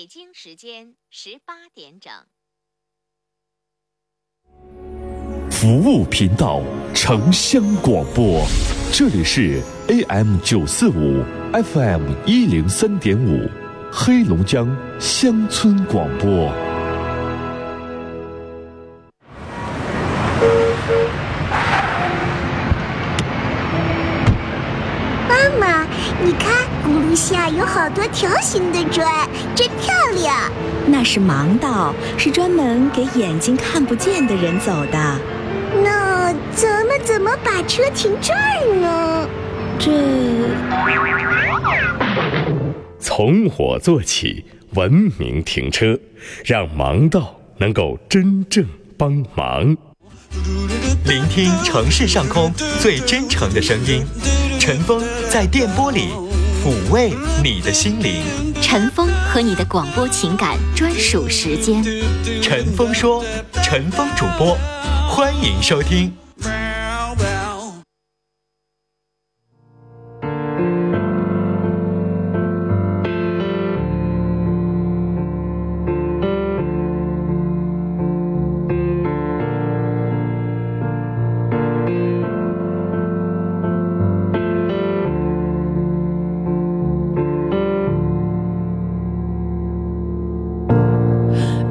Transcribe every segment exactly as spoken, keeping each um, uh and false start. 北京时间十八点整。服务频道城乡广播，这里是 A M 九四五 F M 一零三点五，黑龙江乡村广播。妈妈，你看，轱辘下有好多条形的砖，真漂亮。那是盲道，是专门给眼睛看不见的人走的。那咱们怎么把车停这儿呢？这从我做起，文明停车，让盲道能够真正帮忙。聆听城市上空最真诚的声音，陈峰在电波里抚慰你的心灵。陈峰和你的广播情感专属时间。陈峰说，陈峰主播。欢迎收听。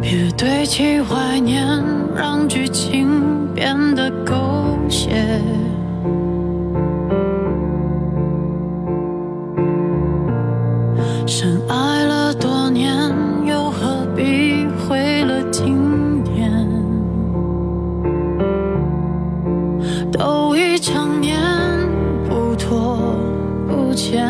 别堆砌怀念，让剧情变得狗血，深爱了多年，又何必毁了经典？都已成年，不拖不欠，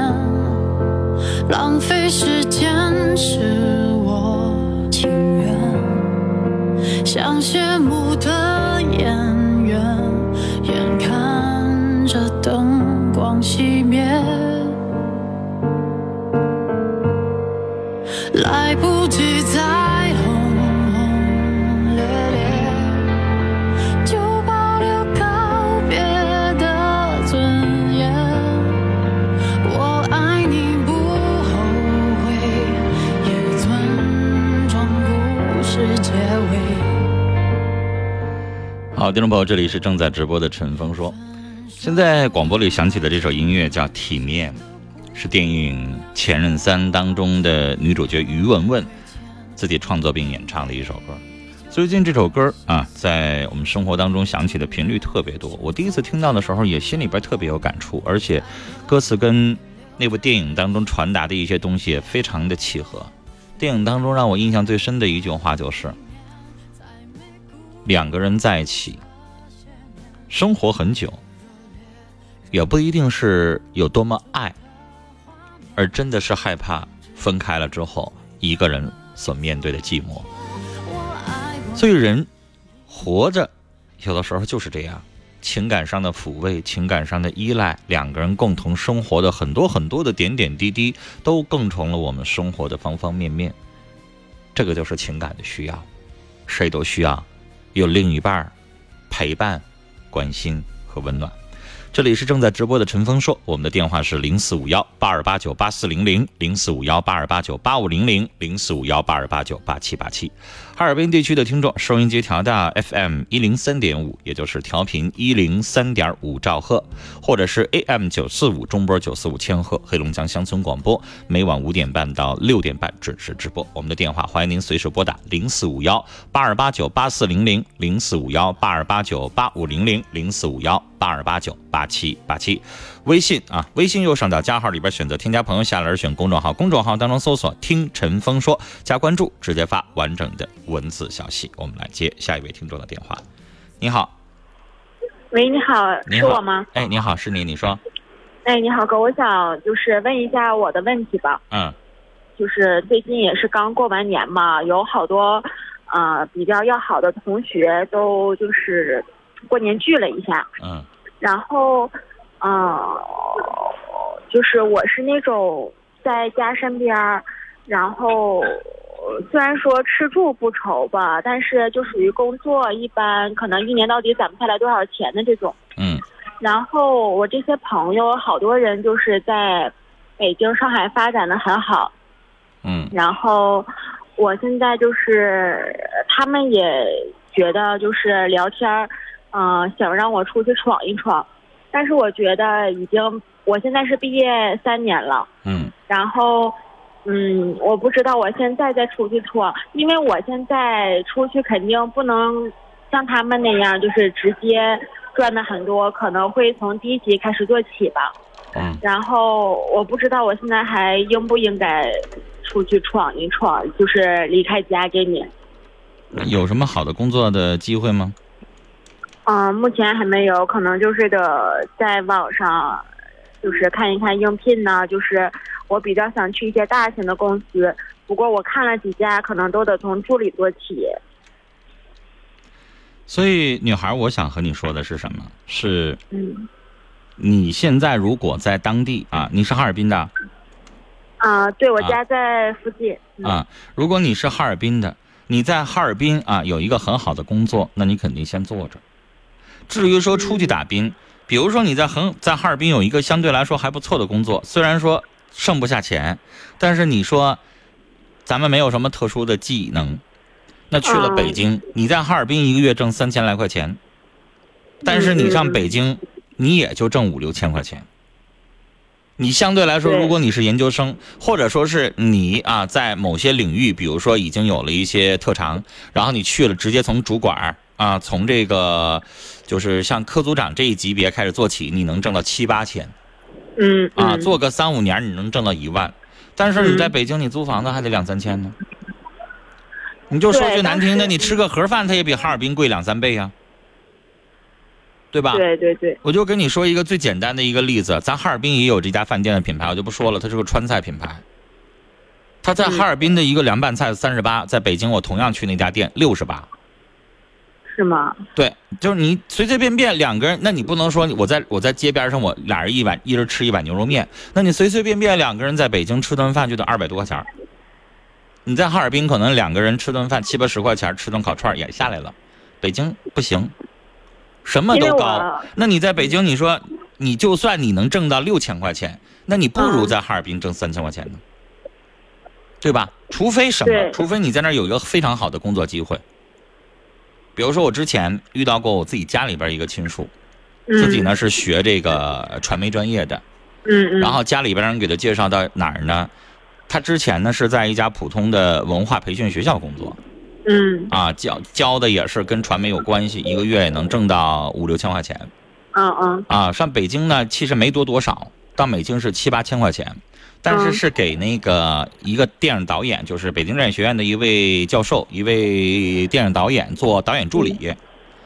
浪费时间是我情愿，像谢幕的。熄灭，来不及再轰轰烈烈，就保留告别的尊严。我爱你不后悔，也尊重故事结尾。好，听众朋友，这里是正在直播的陈峰说。现在广播里响起的这首音乐叫《体面》，是电影《前任三》当中的女主角于文文自己创作并演唱的一首歌。最近这首歌啊，在我们生活当中响起的频率特别多。我第一次听到的时候，也心里边特别有感触，而且歌词跟那部电影当中传达的一些东西也非常的契合。电影当中让我印象最深的一句话就是：两个人在一起，生活很久。也不一定是有多么爱，而真的是害怕分开了之后一个人所面对的寂寞。所以人活着有的时候就是这样，情感上的抚慰，情感上的依赖，两个人共同生活的很多很多的点点滴滴都更成了我们生活的方方面面。这个就是情感的需要，谁都需要有另一半陪伴、关心和温暖。这里是正在直播的陈峰说，我们的电话是零四五幺八二八九八四零零、零四五幺八二八九八五零零、零四五幺八二八九八七八七。哈尔滨地区的听众，收音机调到 F M 一零三点五，也就是调频一零三点五兆赫，或者是 A M 九四五中波九四五千赫，黑龙江乡村广播，每晚五点半到六点半准时直播。我们的电话欢迎您随时拨打零四五幺八二八九八四零零、零四五幺八二八九八五零零、零四五幺八二八九八七八七。微信啊，微信右上角加号里边选择添加朋友，下来选公众号，公众号当中搜索听陈峰说加关注，直接发完整的文字消息。我们来接下一位听众的电话。你好。喂，你好，是我吗？哎，你好，是你，你说。哎，你好哥，我想就是问一下我的问题吧。嗯，就是最近也是刚过完年嘛，有好多呃比较要好的同学都就是过年聚了一下。嗯，然后嗯、呃，就是我是那种在家身边，然后虽然说吃住不愁吧，但是就属于工作一般，可能一年到底攒不下来多少钱的这种。嗯，然后我这些朋友好多人就是在北京、上海发展的很好。嗯，嗯，然后我现在就是他们也觉得就是聊天儿，嗯、呃，想让我出去闯一闯，但是我觉得已经，我现在是毕业三年了，嗯，然后。嗯，我不知道我现在再出去闯，因为我现在出去肯定不能像他们那样，就是直接赚的很多，可能会从低级开始做起吧。嗯，然后我不知道我现在还应不应该出去闯一闯，就是离开家给你。有什么好的工作的机会吗？嗯，目前还没有，可能就是得在网上。就是看一看应聘呢，就是我比较想去一些大型的公司，不过我看了几家，可能都得从助理做起。所以，女孩，我想和你说的是什么？是，嗯，你现在如果在当地啊，你是哈尔滨的？啊，对，我家在附近。啊，嗯、啊如果你是哈尔滨的，你在哈尔滨啊有一个很好的工作，那你肯定先做着。至于说出去打拼。嗯比如说你在横在哈尔滨有一个相对来说还不错的工作，虽然说剩不下钱，但是你说咱们没有什么特殊的技能，那去了北京，你在哈尔滨一个月挣三千来块钱，但是你上北京你也就挣五六千块钱。你相对来说，如果你是研究生，或者说是你啊在某些领域，比如说已经有了一些特长，然后你去了直接从主管啊，从这个就是像科组长这一级别开始做起，你能挣到七八千，嗯啊，做个三五年你能挣到一万，但是你在北京你租房子还得两三千呢。你就说句难听的，你吃个盒饭它也比哈尔滨贵两三倍呀。对吧？对对对，我就跟你说一个最简单的一个例子，咱哈尔滨也有这家饭店的品牌，我就不说了，它是个川菜品牌。它在哈尔滨的一个凉拌菜三十八，在北京我同样去那家店六十八。是吗？对，就是你随随便便两个人，那你不能说我在我在街边上我俩人一碗一人吃一碗牛肉面，那你随随便便两个人在北京吃顿饭就得二百多块钱，你在哈尔滨可能两个人吃顿饭七八十块钱吃顿烤串也下来了，北京不行。什么都高，那你在北京，你说你就算你能挣到六千块钱，那你不如在哈尔滨挣三千块钱呢，对吧？除非什么？除非你在那儿有一个非常好的工作机会。比如说，我之前遇到过我自己家里边一个亲属，自己呢是学这个传媒专业的，嗯，然后家里边人给他介绍到哪儿呢？他之前呢是在一家普通的文化培训学校工作。嗯啊，教教的也是跟传媒有关系，一个月也能挣到五六千块钱。嗯嗯啊，上北京呢，其实没多多少，到北京是七八千块钱，但是是给那个一个电影导演，就是北京电影学院的一位教授，一位电影导演做导演助理。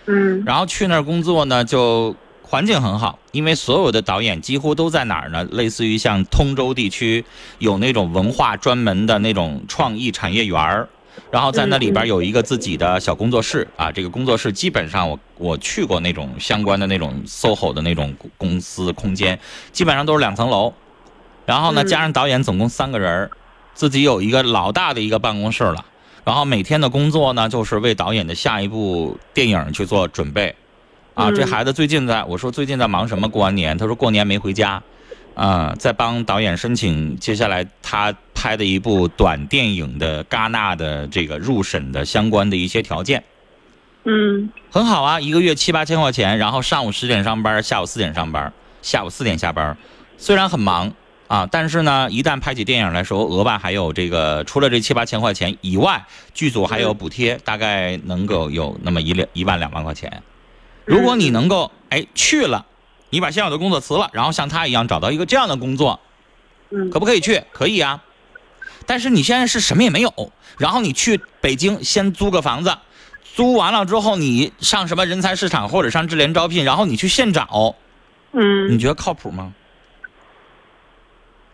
嗯，然后去那儿工作呢，就环境很好，因为所有的导演几乎都在哪儿呢？类似于像通州地区有那种文化专门的那种创意产业园儿。然后在那里边有一个自己的小工作室啊，这个工作室基本上我我去过那种相关的那种 S O H O 的那种公司空间，基本上都是两层楼，然后呢加上导演总共三个人，自己有一个老大的一个办公室了，然后每天的工作呢就是为导演的下一部电影去做准备啊。这孩子最近在我说最近在忙什么？过完年他说过年没回家啊、呃，在帮导演申请接下来他拍的一部短电影的戛纳的这个入审的相关的一些条件。嗯，很好啊，一个月七八千块钱，然后上午十点上班，下午四点上班，下午四点下班。虽然很忙啊，但是呢，一旦拍起电影来说，额外还有这个除了这七八千块钱以外，剧组还有补贴，大概能够有那么一两一万两万块钱。如果你能够哎去了。你把现有的工作辞了，然后像他一样找到一个这样的工作，可不可以去？可以啊，但是你现在是什么也没有，然后你去北京先租个房子，租完了之后你上什么人才市场或者上智联招聘，然后你去现找，嗯，你觉得靠谱吗？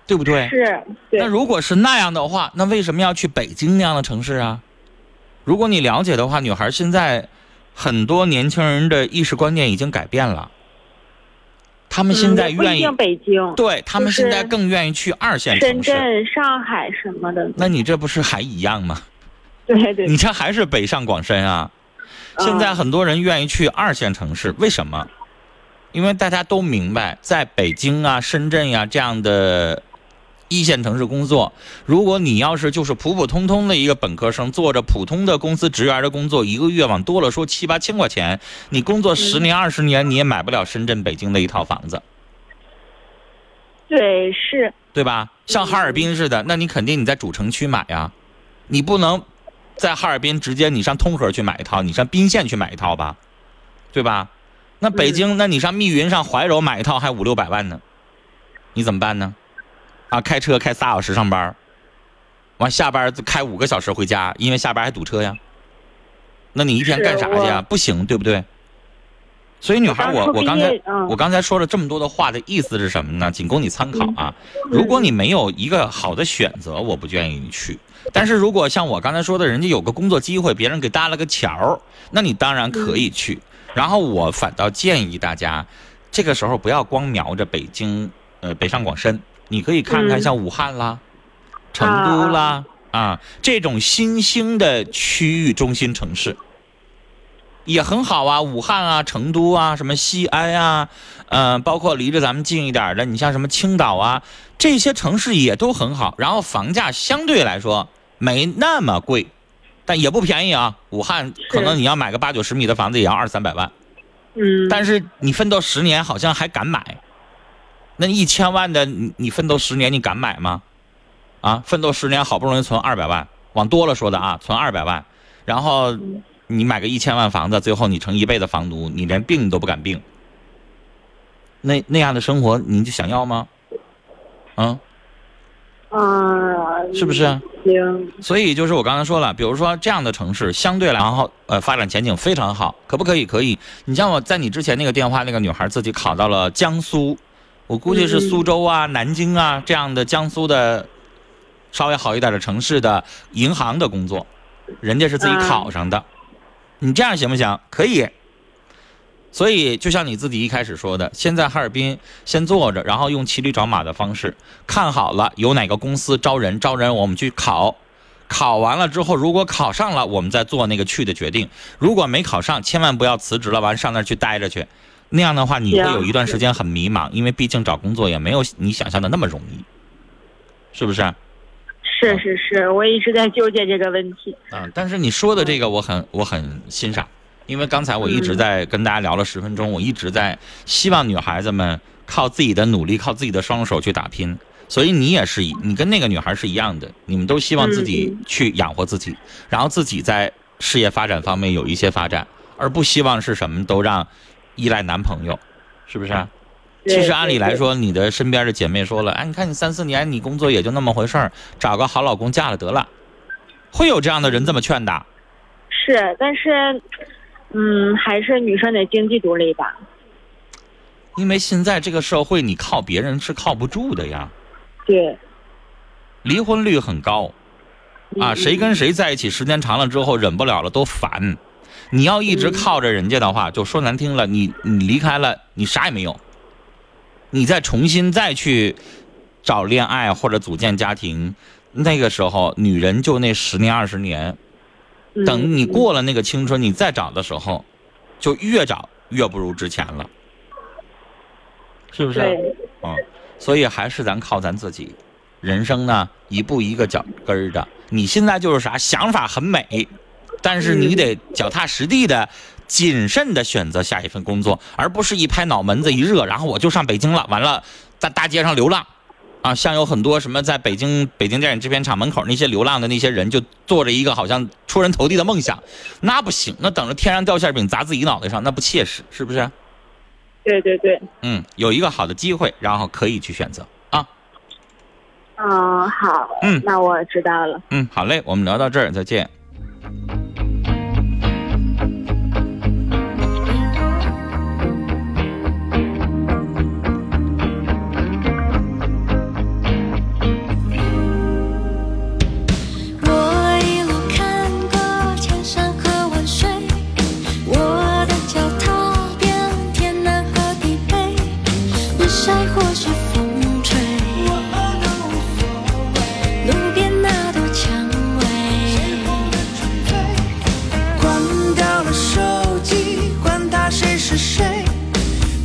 对不对？是。对。那如果是那样的话，那为什么要去北京那样的城市啊？如果你了解的话，女孩现在很多年轻人的意识观念已经改变了。他们现在愿意、嗯、北京，对他们现在更愿意去二线城市，深圳、上海什么的。那你这不是还一样吗？对对，你这还是北上广深啊！嗯、现在很多人愿意去二线城市，为什么？因为大家都明白，在北京啊、深圳呀、啊、这样的一线城市工作。如果你要是就是普普通通的一个本科生，做着普通的公司职员的工作，一个月往多了说七八千块钱，你工作十年二十年，你也买不了深圳北京的一套房子。对，是，对吧？像哈尔滨似的，那你肯定你在主城区买呀，你不能在哈尔滨直接你上通河去买一套，你上宾县去买一套吧，对吧？那北京、嗯、那你上密云上怀柔买一套还五六百万呢，你怎么办呢？啊，开车开仨小时上班，完下班开五个小时回家，因为下班还堵车呀。那你一天干啥去呀？不行，对不对？所以女孩，我我刚才我刚才说了这么多的话的意思是什么呢？仅供你参考啊。如果你没有一个好的选择，我不建议你去。但是如果像我刚才说的，人家有个工作机会，别人给搭了个桥，那你当然可以去。然后我反倒建议大家，这个时候不要光瞄着北京，呃，北上广深，你可以看看像武汉啦、成都啦啊这种新兴的区域中心城市。也很好啊，武汉啊、成都啊、什么西安啊，嗯、呃，包括离着咱们近一点的，你像什么青岛啊，这些城市也都很好。然后房价相对来说没那么贵，但也不便宜啊。武汉可能你要买个八九十米的房子也要二三百万，嗯，但是你奋斗十年好像还敢买，那一千万的你你奋斗十年你敢买吗？啊，奋斗十年好不容易存二百万，往多了说的啊，存二百万，然后。你买个一千万房子，最后你成一辈子房奴，你连病都不敢病，那那样的生活你就想要吗？嗯，啊，是不是？行。所以就是我刚才说了，比如说这样的城市相对来后呃发展前景非常好，可不可以？可以。你像我在你之前那个电话，那个女孩自己考到了江苏，我估计是苏州啊、嗯、南京啊这样的江苏的稍微好一点的城市的银行的工作，人家是自己考上的。啊，你这样行不行？可以。所以就像你自己一开始说的，先在哈尔滨先坐着，然后用骑驴找马的方式看好了有哪个公司招人，招人我们去考，考完了之后如果考上了我们再做那个去的决定，如果没考上千万不要辞职了完上那去待着去，那样的话你会有一段时间很迷茫，因为毕竟找工作也没有你想象的那么容易，是不是？是是是，我一直在纠结这个问题。嗯，但是你说的这个我很我很欣赏，因为刚才我一直在跟大家聊了十分钟，嗯、我一直在希望女孩子们靠自己的努力，靠自己的双手去打拼。所以你也是，你跟那个女孩是一样的，你们都希望自己去养活自己，嗯、然后自己在事业发展方面有一些发展，而不希望是什么都让依赖男朋友，是不是？嗯，其实按理来说，你的身边的姐妹说了，哎，你看你三四年，你工作也就那么回事儿，找个好老公嫁了得了，会有这样的人这么劝的。是，但是，嗯，还是女生得经济独立吧。因为现在这个社会，你靠别人是靠不住的呀。对。离婚率很高，啊，谁跟谁在一起时间长了之后忍不了了都烦，你要一直靠着人家的话，就说难听了，你你离开了，你啥也没有。你再重新再去找恋爱或者组建家庭，那个时候女人就那十年二十年，等你过了那个青春，你再找的时候就越找越不如之前了，是不是？嗯，所以还是咱靠咱自己，人生呢一步一个脚跟儿的，你现在就是啥想法很美，但是你得脚踏实地的谨慎的选择下一份工作，而不是一拍脑门子一热，然后我就上北京了，完了在大街上流浪，啊，像有很多什么在北京北京电影制片厂门口那些流浪的那些人，就做着一个好像出人头地的梦想，那不行，那等着天上掉馅饼砸自己脑袋上，那不切实，是不是？对对对。嗯，有一个好的机会，然后可以去选择啊。嗯，好。嗯，那我知道了。嗯，好嘞，我们聊到这儿，再见。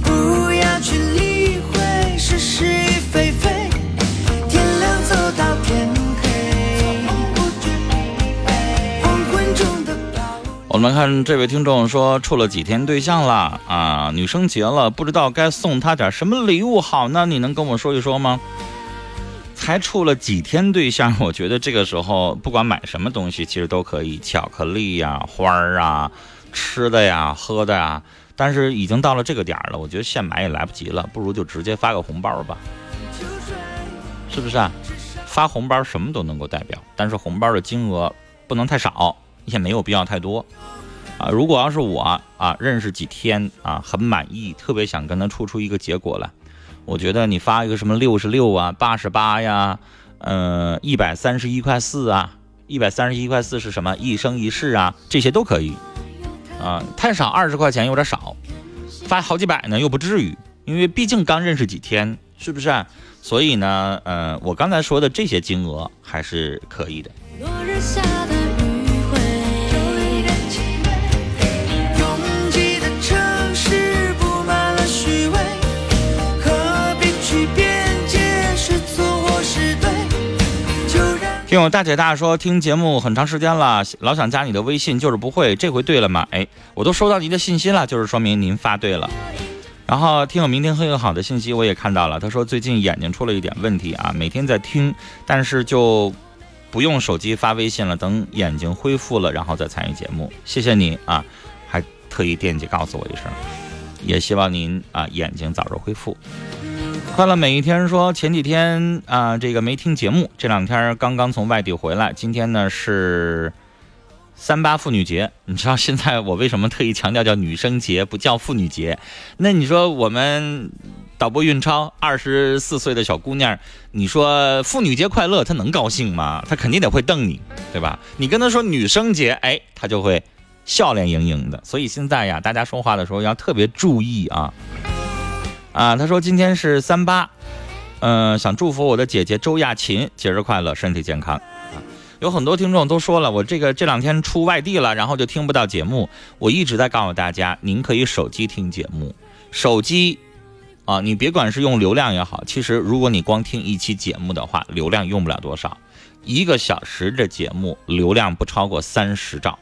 不要去理会是是非非，天亮。们来看这位听众说，处了几天对象了啊，女生结了，不知道该送她点什么礼物好呢？你能跟我说一说吗？才处了几天对象，我觉得这个时候不管买什么东西其实都可以，巧克力呀、花儿啊、吃的呀、喝的呀，但是已经到了这个点了，我觉得现买也来不及了，不如就直接发个红包吧，是不是啊？发红包什么都能够代表，但是红包的金额不能太少，也没有必要太多啊。如果要是我啊，认识几天啊，很满意，特别想跟他处出一个结果来，我觉得你发一个什么六十六啊、八十八呀、嗯、一百三十一块四啊、一百三十一块四是什么？一生一世啊，这些都可以啊。太少，二十块钱有点少，发好几百呢又不至于，因为毕竟刚认识几天，是不是啊？所以呢，呃，我刚才说的这些金额还是可以的。听友大姐大说，听节目很长时间了，老想加你的微信就是不会，这回对了吗？哎，我都收到您的信息了，就是说明您发对了。然后听友明天很有好的信息我也看到了，他说最近眼睛出了一点问题啊，每天在听，但是就不用手机发微信了，等眼睛恢复了然后再参与节目。谢谢你啊，还特意惦记告诉我一声，也希望您啊眼睛早日恢复。快乐每一天说，前几天啊、呃、这个没听节目，这两天刚刚从外地回来，今天呢是三八妇女节。你知道现在我为什么特意强调叫女生节不叫妇女节？那你说我们导播运超二十四岁的小姑娘，你说妇女节快乐，她能高兴吗？她肯定得会瞪你，对吧？你跟她说女生节，哎，她就会笑脸盈盈的。所以现在呀，大家说话的时候要特别注意啊。啊，他说今天是三八，嗯、呃，想祝福我的姐姐周亚琴节日快乐，身体健康。啊、有很多听众都说了，我这个这两天出外地了，然后就听不到节目。我一直在告诉大家，您可以手机听节目，手机啊，你别管是用流量也好，其实如果你光听一期节目的话，流量用不了多少，一个小时的节目流量不超过三十兆，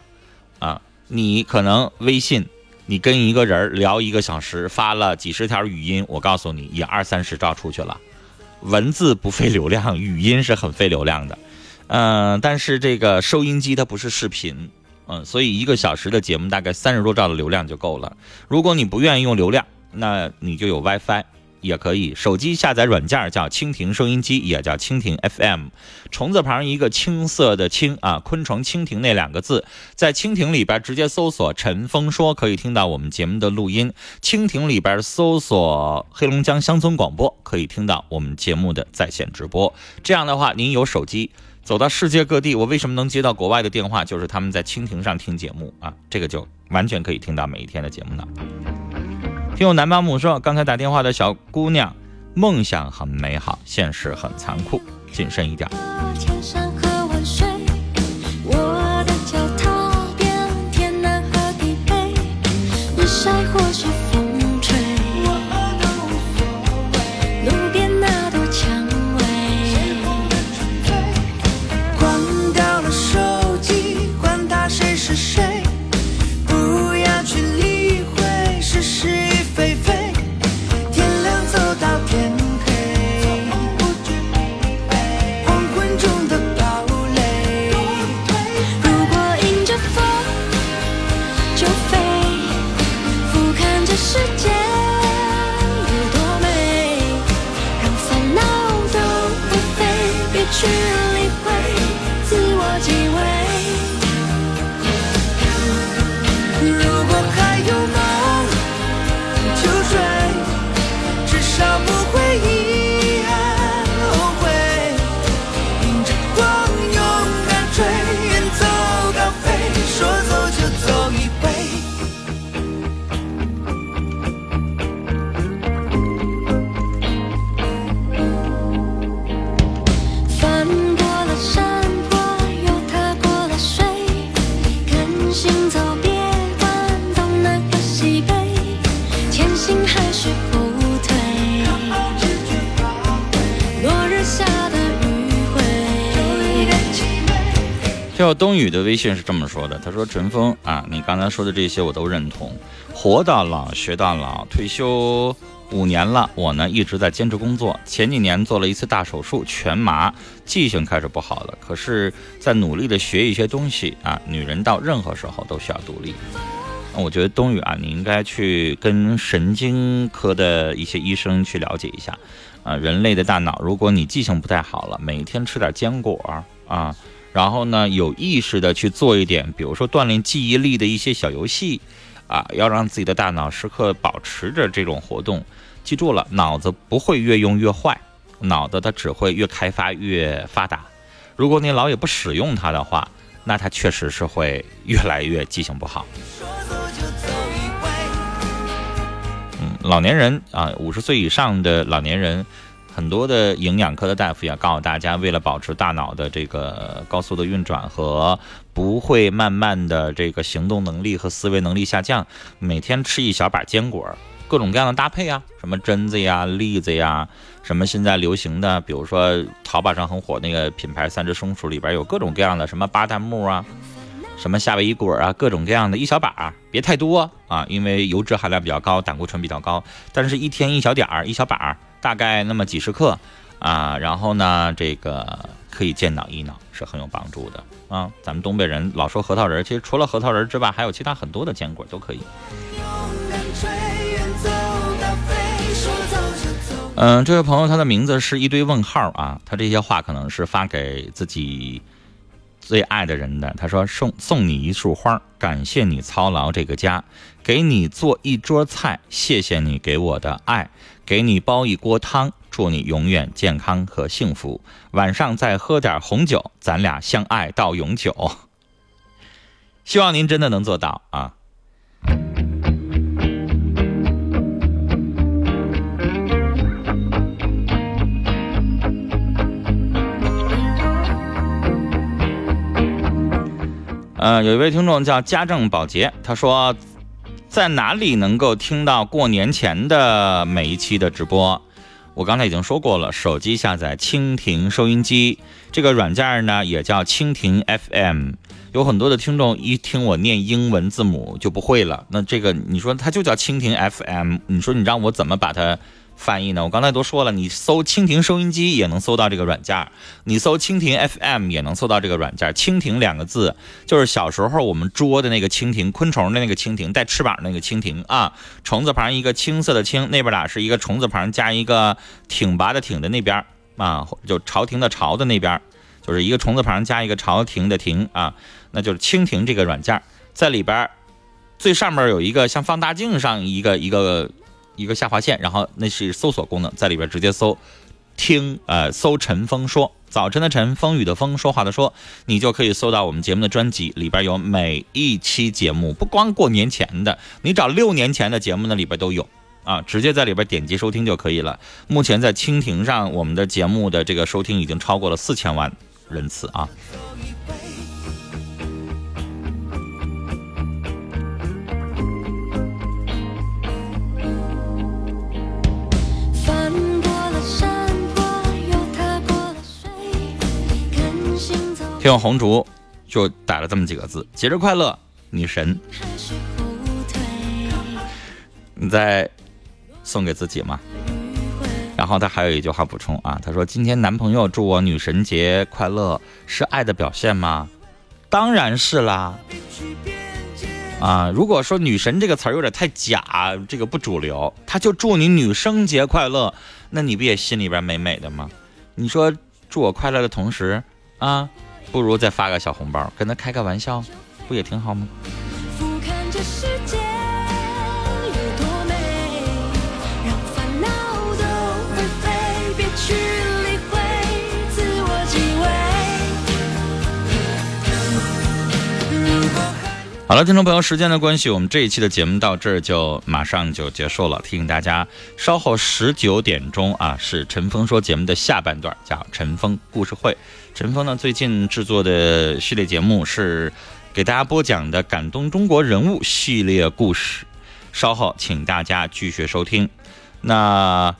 啊，你可能微信。你跟一个人聊一个小时，发了几十条语音，我告诉你也二三十兆出去了。文字不费流量，语音是很费流量的。嗯、呃，但是这个收音机它不是视频，嗯、呃，所以一个小时的节目大概三十多兆的流量就够了。如果你不愿意用流量，那你就有 WiFi 也可以。手机下载软件叫蜻蜓收音机，也叫蜻蜓 F M， 虫字旁一个青色的青啊，昆虫蜻蜓那两个字，在蜻蜓里边直接搜索陈峰说，可以听到我们节目的录音。蜻蜓里边搜索黑龙江乡村广播，可以听到我们节目的在线直播。这样的话您有手机走到世界各地，我为什么能接到国外的电话，就是他们在蜻蜓上听节目啊，这个就完全可以听到每一天的节目了。听友南巴姆说，刚才打电话的小姑娘，梦想很美好，现实很残酷，谨慎一点。心还是不退。跳东雨的微信是这么说的，他说陈峰啊，你刚才说的这些我都认同，活到老学到老，退休五年了，我呢一直在兼职工作，前几年做了一次大手术，全麻，记性开始不好了，可是在努力的学一些东西啊，女人到任何时候都需要独立。我觉得冬雨啊，你应该去跟神经科的一些医生去了解一下啊、呃。人类的大脑，如果你记性不太好了，每天吃点坚果啊，然后呢有意识的去做一点，比如说锻炼记忆力的一些小游戏啊，要让自己的大脑时刻保持着这种活动。记住了，脑子不会越用越坏，脑子它只会越开发越发达。如果你老也不使用它的话，那它确实是会越来越记性不好。老年人啊，五十岁以上的老年人，很多的营养科的大夫也告诉大家，为了保持大脑的这个高速的运转和不会慢慢的这个行动能力和思维能力下降，每天吃一小把坚果，各种各样的搭配啊，什么榛子呀、栗子呀，什么现在流行的，比如说淘宝上很火那个品牌三只松鼠里边有各种各样的什么巴旦木啊。什么夏威夷果啊，各种各样的一小把、啊、别太多啊，因为油脂含量比较高，胆固醇比较高，但是一天一小点儿，一小把，大概那么几十克啊，然后呢这个可以健脑益脑，是很有帮助的啊。咱们东北人老说核桃仁，其实除了核桃仁之外还有其他很多的坚果都可以。嗯，这位朋友他的名字是一堆问号啊，他这些话可能是发给自己最爱的人的，他说送送你一束花，感谢你操劳这个家，给你做一桌菜，谢谢你给我的爱，给你煲一锅汤，祝你永远健康和幸福，晚上再喝点红酒，咱俩相爱到永久。希望您真的能做到啊。呃，有一位听众叫家政保洁，他说在哪里能够听到过年前的每一期的直播？我刚才已经说过了，手机下载蜻蜓收音机，这个软件呢也叫蜻蜓 F M。 有很多的听众一听我念英文字母就不会了，那这个你说它就叫蜻蜓 F M， 你说你让我怎么把它翻译呢？我刚才都说了，你搜蜻蜓收音机也能搜到这个软件，你搜蜻蜓 F M 也能搜到这个软件。蜻蜓两个字就是小时候我们捉的那个蜻蜓，昆虫的那个蜻蜓，带翅膀那个蜻蜓啊，虫字旁一个青色的青，那边俩是一个虫字旁加一个挺拔的挺的那边啊，就朝廷的朝的那边，就是一个虫字旁加一个朝廷的廷啊，那就是蜻蜓这个软件，在里边最上面有一个像放大镜上一个一个。一个下划线，然后那是搜索功能，在里边直接搜听呃搜陈峰说，早晨的晨，风雨的风，说话的说，你就可以搜到我们节目的专辑，里边有每一期节目，不光过年前的，你找六年前的节目那里边都有啊，直接在里边点击收听就可以了。目前在蜻蜓上我们的节目的这个收听已经超过了四千万人次啊。听红烛就打了这么几个字，节日快乐女神，你再送给自己嘛。然后他还有一句话补充啊，他说今天男朋友祝我女神节快乐，是爱的表现吗？当然是啦啊，如果说女神这个词儿有点太假，这个不主流，他就祝你女生节快乐，那你不也心里边美美的吗？你说祝我快乐的同时啊，不如再发个小红包，跟他开个玩笑，不也挺好吗？好了，听众朋友，时间的关系，我们这一期的节目到这儿就马上就结束了。提醒大家，稍后十九点钟啊，是陈峰说节目的下半段，叫陈峰故事会。陈峰呢，最近制作的系列节目是给大家播讲的《感动中国人物》系列故事，稍后请大家继续收听。那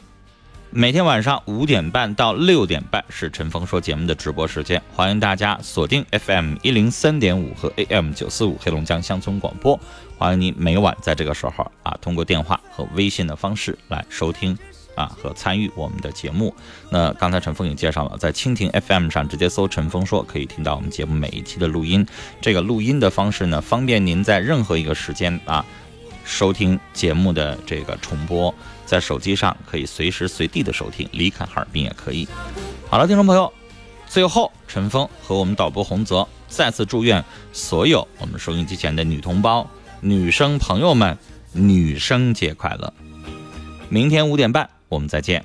每天晚上五点半到六点半是《陈峰说》节目的直播时间，欢迎大家锁定 F M 一零三点五和 A M 九四五黑龙江乡村广播，欢迎您每晚在这个时候啊，通过电话和微信的方式来收听啊和参与我们的节目。那刚才陈峰也介绍了，在蜻蜓 F M 上直接搜"陈峰说"，可以听到我们节目每一期的录音。这个录音的方式呢，方便您在任何一个时间啊收听节目的这个重播。在手机上可以随时随地的收听，离开哈尔滨也可以。好了，听众朋友，最后陈峰和我们导播洪泽再次祝愿所有我们收音机前的女同胞、女生朋友们，女生节快乐！明天五点半我们再见。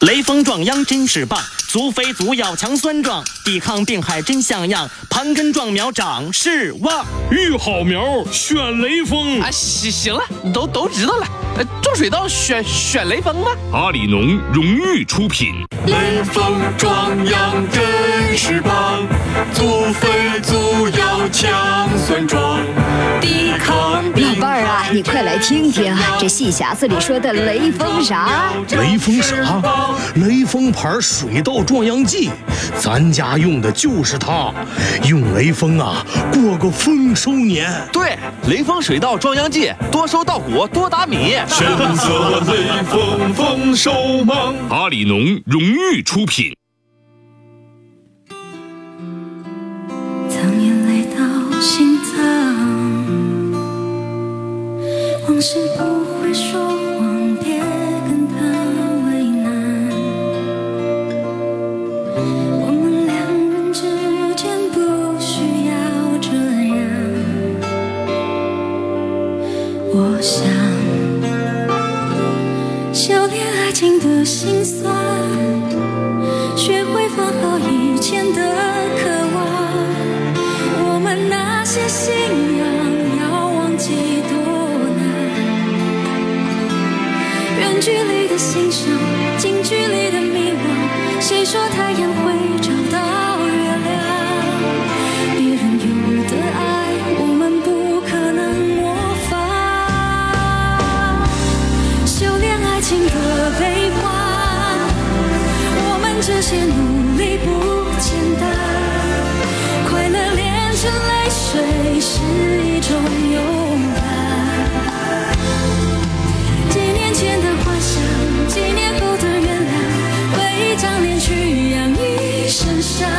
雷锋壮秧真是棒，足肥足要强酸壮，抵抗病害真像样，盘根壮苗长势旺，育好苗选雷锋啊！行行了，都都知道了。呃，种水稻选选雷锋吧。阿里农荣誉出品。雷锋壮秧真是棒，足肥足要强酸壮，抵抗病害。老伴儿啊，你快来听听这戏匣子里说的雷锋啥？雷锋啥？雷锋牌水稻壮秧剂，咱家用的就是它。用雷锋啊，过个丰收年。对，雷锋水稻壮秧剂，多收稻谷，多打米。神色雷锋，丰收忙。阿里农荣誉出品。藏眼泪到心脏，往事不会说。心酸，学会放好以前的渴望，我们那些信仰要忘记多难。远距离的欣赏，近距离的迷惘，谁说太阳会找到月亮？别人有的爱，我们不可能模仿。修炼爱情的悲欢，这些努力不简单，快乐炼成泪水是一种勇敢。几年前的幻想，几年后的原谅，被一张脸去养一身伤。